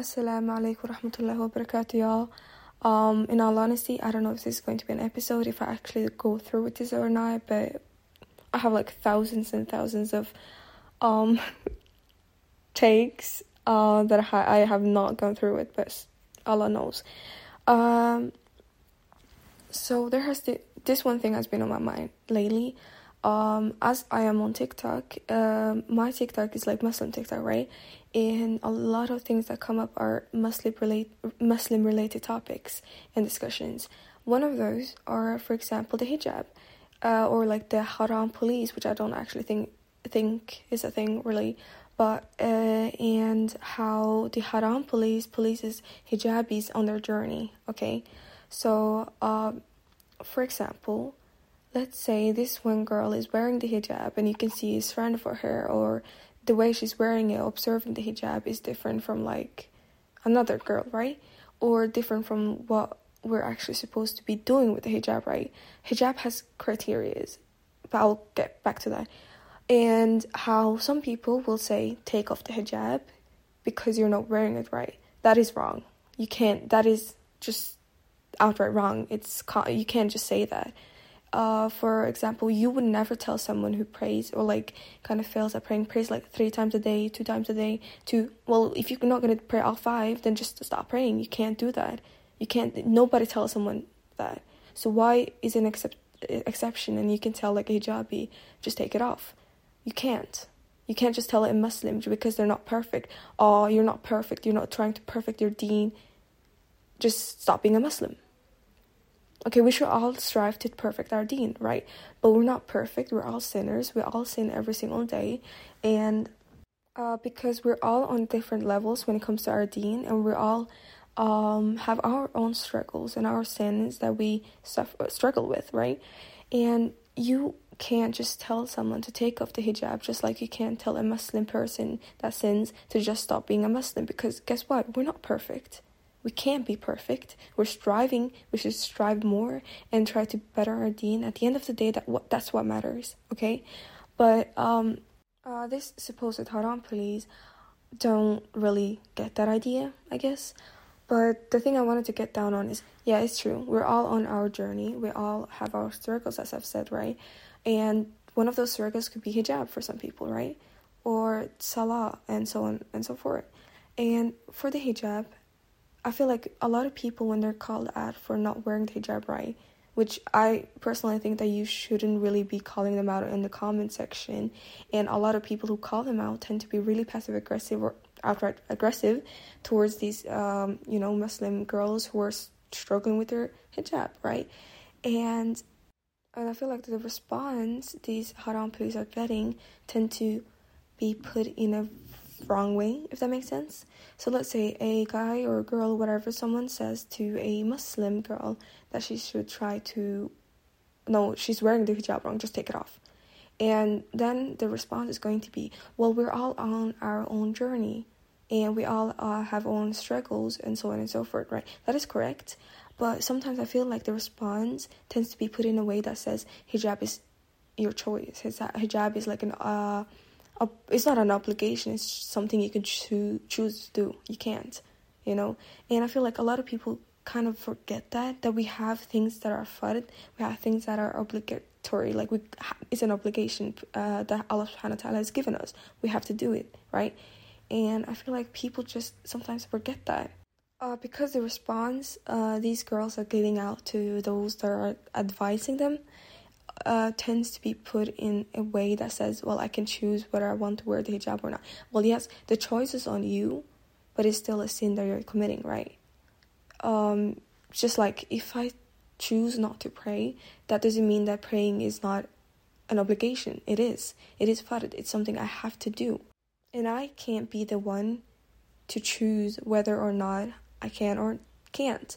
Assalamu alaikum wa rahmatullahi wa barakatuh, y'all. In all honesty, I don't know if this is going to be an episode, if I actually go through with this or not, but I have like thousands and thousands of takes that I have not gone through with, but Allah knows. So there has this one thing has been on my mind lately. As I am on TikTok, my TikTok is like Muslim TikTok, right? And a lot of things that come up are Muslim-related topics and discussions. One of those are, for example, the hijab, or like the haram police, which I don't actually think is a thing really, but and how the haram police polices hijabis on their journey. Okay, so for example, let's say this one girl is wearing the hijab and you can see it's trend for her, or the way she's wearing it, observing the hijab, is different from like another girl, right? Or different from what we're actually supposed to be doing with the hijab, right? Hijab has criteria, but I'll get back to that. And how some people will say, take off the hijab because you're not wearing it right. That is wrong. You can't, that is just outright wrong. You can't just say that. For example, you would never tell someone who prays or like kind of fails at praying, prays like 3 times a day, 2 times a day, if you're not going to pray all 5, then just stop praying. You can't do that. You can't, nobody tells someone that. So why is an exception and you can tell like a hijabi, just take it off? You can't just tell it in Muslims because they're not perfect. Oh, you're not perfect. You're not trying to perfect your deen. Just stop being a Muslim. Okay, we should all strive to perfect our deen, right? But we're not perfect. We're all sinners. We all sin every single day. And because we're all on different levels when it comes to our deen, and we all have our own struggles and our sins that we struggle with, right? And you can't just tell someone to take off the hijab, just like you can't tell a Muslim person that sins to just stop being a Muslim, because guess what? We're not perfect. We can't be perfect. We're striving. We should strive more and try to better our deen. At the end of the day, that's what matters, okay? But this supposed haram police don't really get that idea, I guess. But the thing I wanted to get down on is, yeah, it's true. We're all on our journey. We all have our struggles, as I've said, right? And one of those struggles could be hijab for some people, right? Or salah and so on and so forth. And for the hijab, I feel like a lot of people, when they're called out for not wearing the hijab right, which I personally think that you shouldn't really be calling them out in the comment section, and a lot of people who call them out tend to be really passive-aggressive or outright aggressive towards these, Muslim girls who are struggling with their hijab, right? And I feel like the response these haram police are getting tend to be put in a wrong way, if that makes sense. So let's say a guy or a girl, whatever, someone says to a Muslim girl that she should she's wearing the hijab wrong, just take it off. And then the response is going to be, well, we're all on our own journey and we all have own struggles and so on and so forth, right? That is correct. But sometimes I feel like the response tends to be put in a way that says hijab is your choice. Hijab is like it's not an obligation, it's something you can choose to do. You can't, And I feel like a lot of people kind of forget that we have things that are fard, we have things that are obligatory, like it's an obligation that Allah subhanahu wa ta'ala has given us. We have to do it, right? And I feel like people just sometimes forget that. Because the response these girls are giving out to those that are advising them tends to be put in a way that says, well, I can choose whether I want to wear the hijab or not. Well, yes, the choice is on you, but it's still a sin that you're committing, right? Just like if I choose not to pray, that doesn't mean that praying is not an obligation. It is. It is fard. It's something I have to do. And I can't be the one to choose whether or not I can or can't.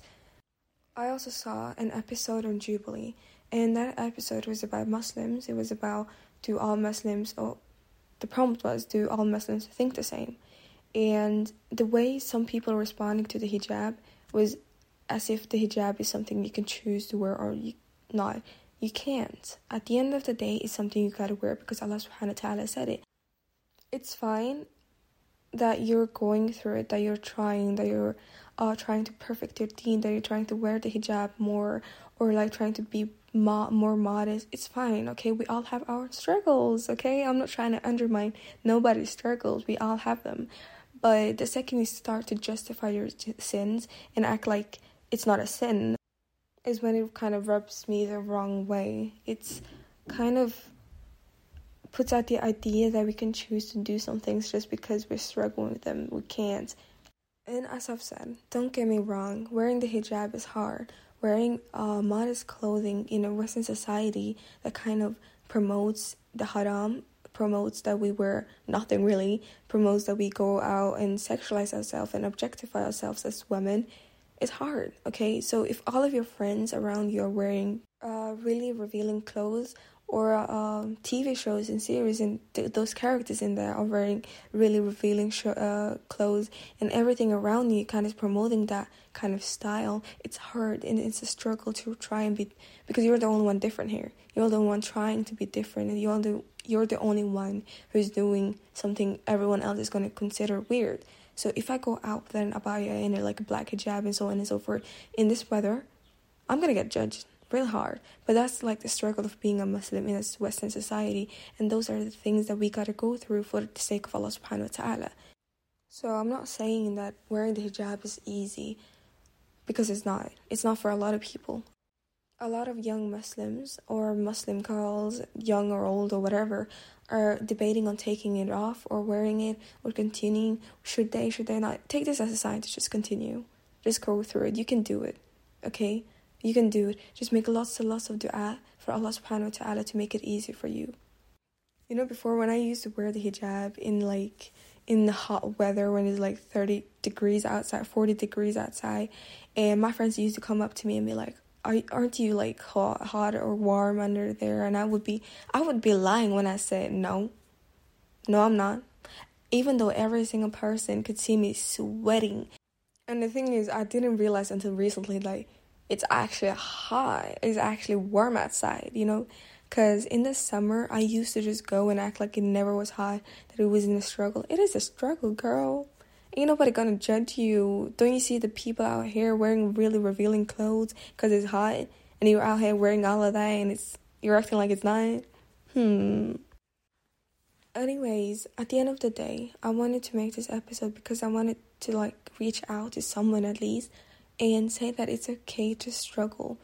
I also saw an episode on Jubilee, and that episode was about Muslims. It was about, do all Muslims, or the prompt was, do all Muslims think the same? And the way some people were responding to the hijab was as if the hijab is something you can choose to wear or not. You can't. At the end of the day, it's something you gotta wear because Allah subhanahu wa ta'ala said it. It's fine that you're going through it, that you're trying, that you're trying to perfect your deen, that you're trying to wear the hijab more, or like trying to be more modest. It's fine, okay? We all have our struggles, okay? I'm not trying to undermine nobody's struggles. We all have them. But the second you start to justify your sins and act like it's not a sin is when it kind of rubs me the wrong way. It's kind of puts out the idea that we can choose to do some things just because we're struggling with them. We can't. And as I've said, don't get me wrong, wearing the hijab is hard. Wearing modest clothing in a Western society that kind of promotes the haram, promotes that we wear nothing really, promotes that we go out and sexualize ourselves and objectify ourselves as women, is hard, okay? So if all of your friends around you are wearing really revealing clothes, or TV shows and series and those characters in there are wearing really revealing clothes, and everything around you kind of promoting that kind of style, it's hard and it's a struggle to try and be, because you're the only one different here. You're the only one trying to be different, and you're the only one who's doing something everyone else is going to consider weird. So if I go out with an abaya and like a black hijab and so on and so forth in this weather, I'm going to get judged real hard. But that's like the struggle of being a Muslim in this Western society, and those are the things that we gotta go through for the sake of Allah subhanahu wa ta'ala. So I'm not saying that wearing the hijab is easy, because it's not for a lot of people. A lot of young Muslims or Muslim girls, young or old or whatever, are debating on taking it off or wearing it or continuing. Should they not? Take this as a sign to just continue, just go through it. You can do it, okay? You can do it. Just make lots and lots of dua for Allah subhanahu wa ta'ala to make it easy for you. You know, before when I used to wear the hijab in the hot weather when it's like 30 degrees outside, 40 degrees outside, and my friends used to come up to me and be like, aren't you like hot or warm under there? And I would be lying when I said no, I'm not. Even though every single person could see me sweating. And the thing is, I didn't realize until recently, like, it's actually hot. It's actually warm outside, you know? Because in the summer, I used to just go and act like it never was hot, that it wasn't a struggle. It is a struggle, girl. Ain't nobody gonna judge you. Don't you see the people out here wearing really revealing clothes because it's hot? And you're out here wearing all of that and you're acting like it's not? Anyways, at the end of the day, I wanted to make this episode because I wanted to, like, reach out to someone at least, and say that it's okay to struggle,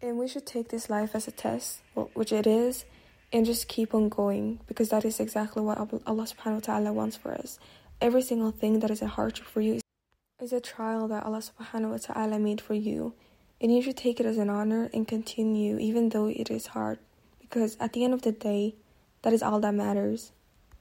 and we should take this life as a test, which it is, and just keep on going, because that is exactly what Allah subhanahu wa ta'ala wants for us. Every single thing that is a hardship for you is a trial that Allah subhanahu wa ta'ala made for you, and you should take it as an honor and continue even though it is hard, because at the end of the day, that is all that matters.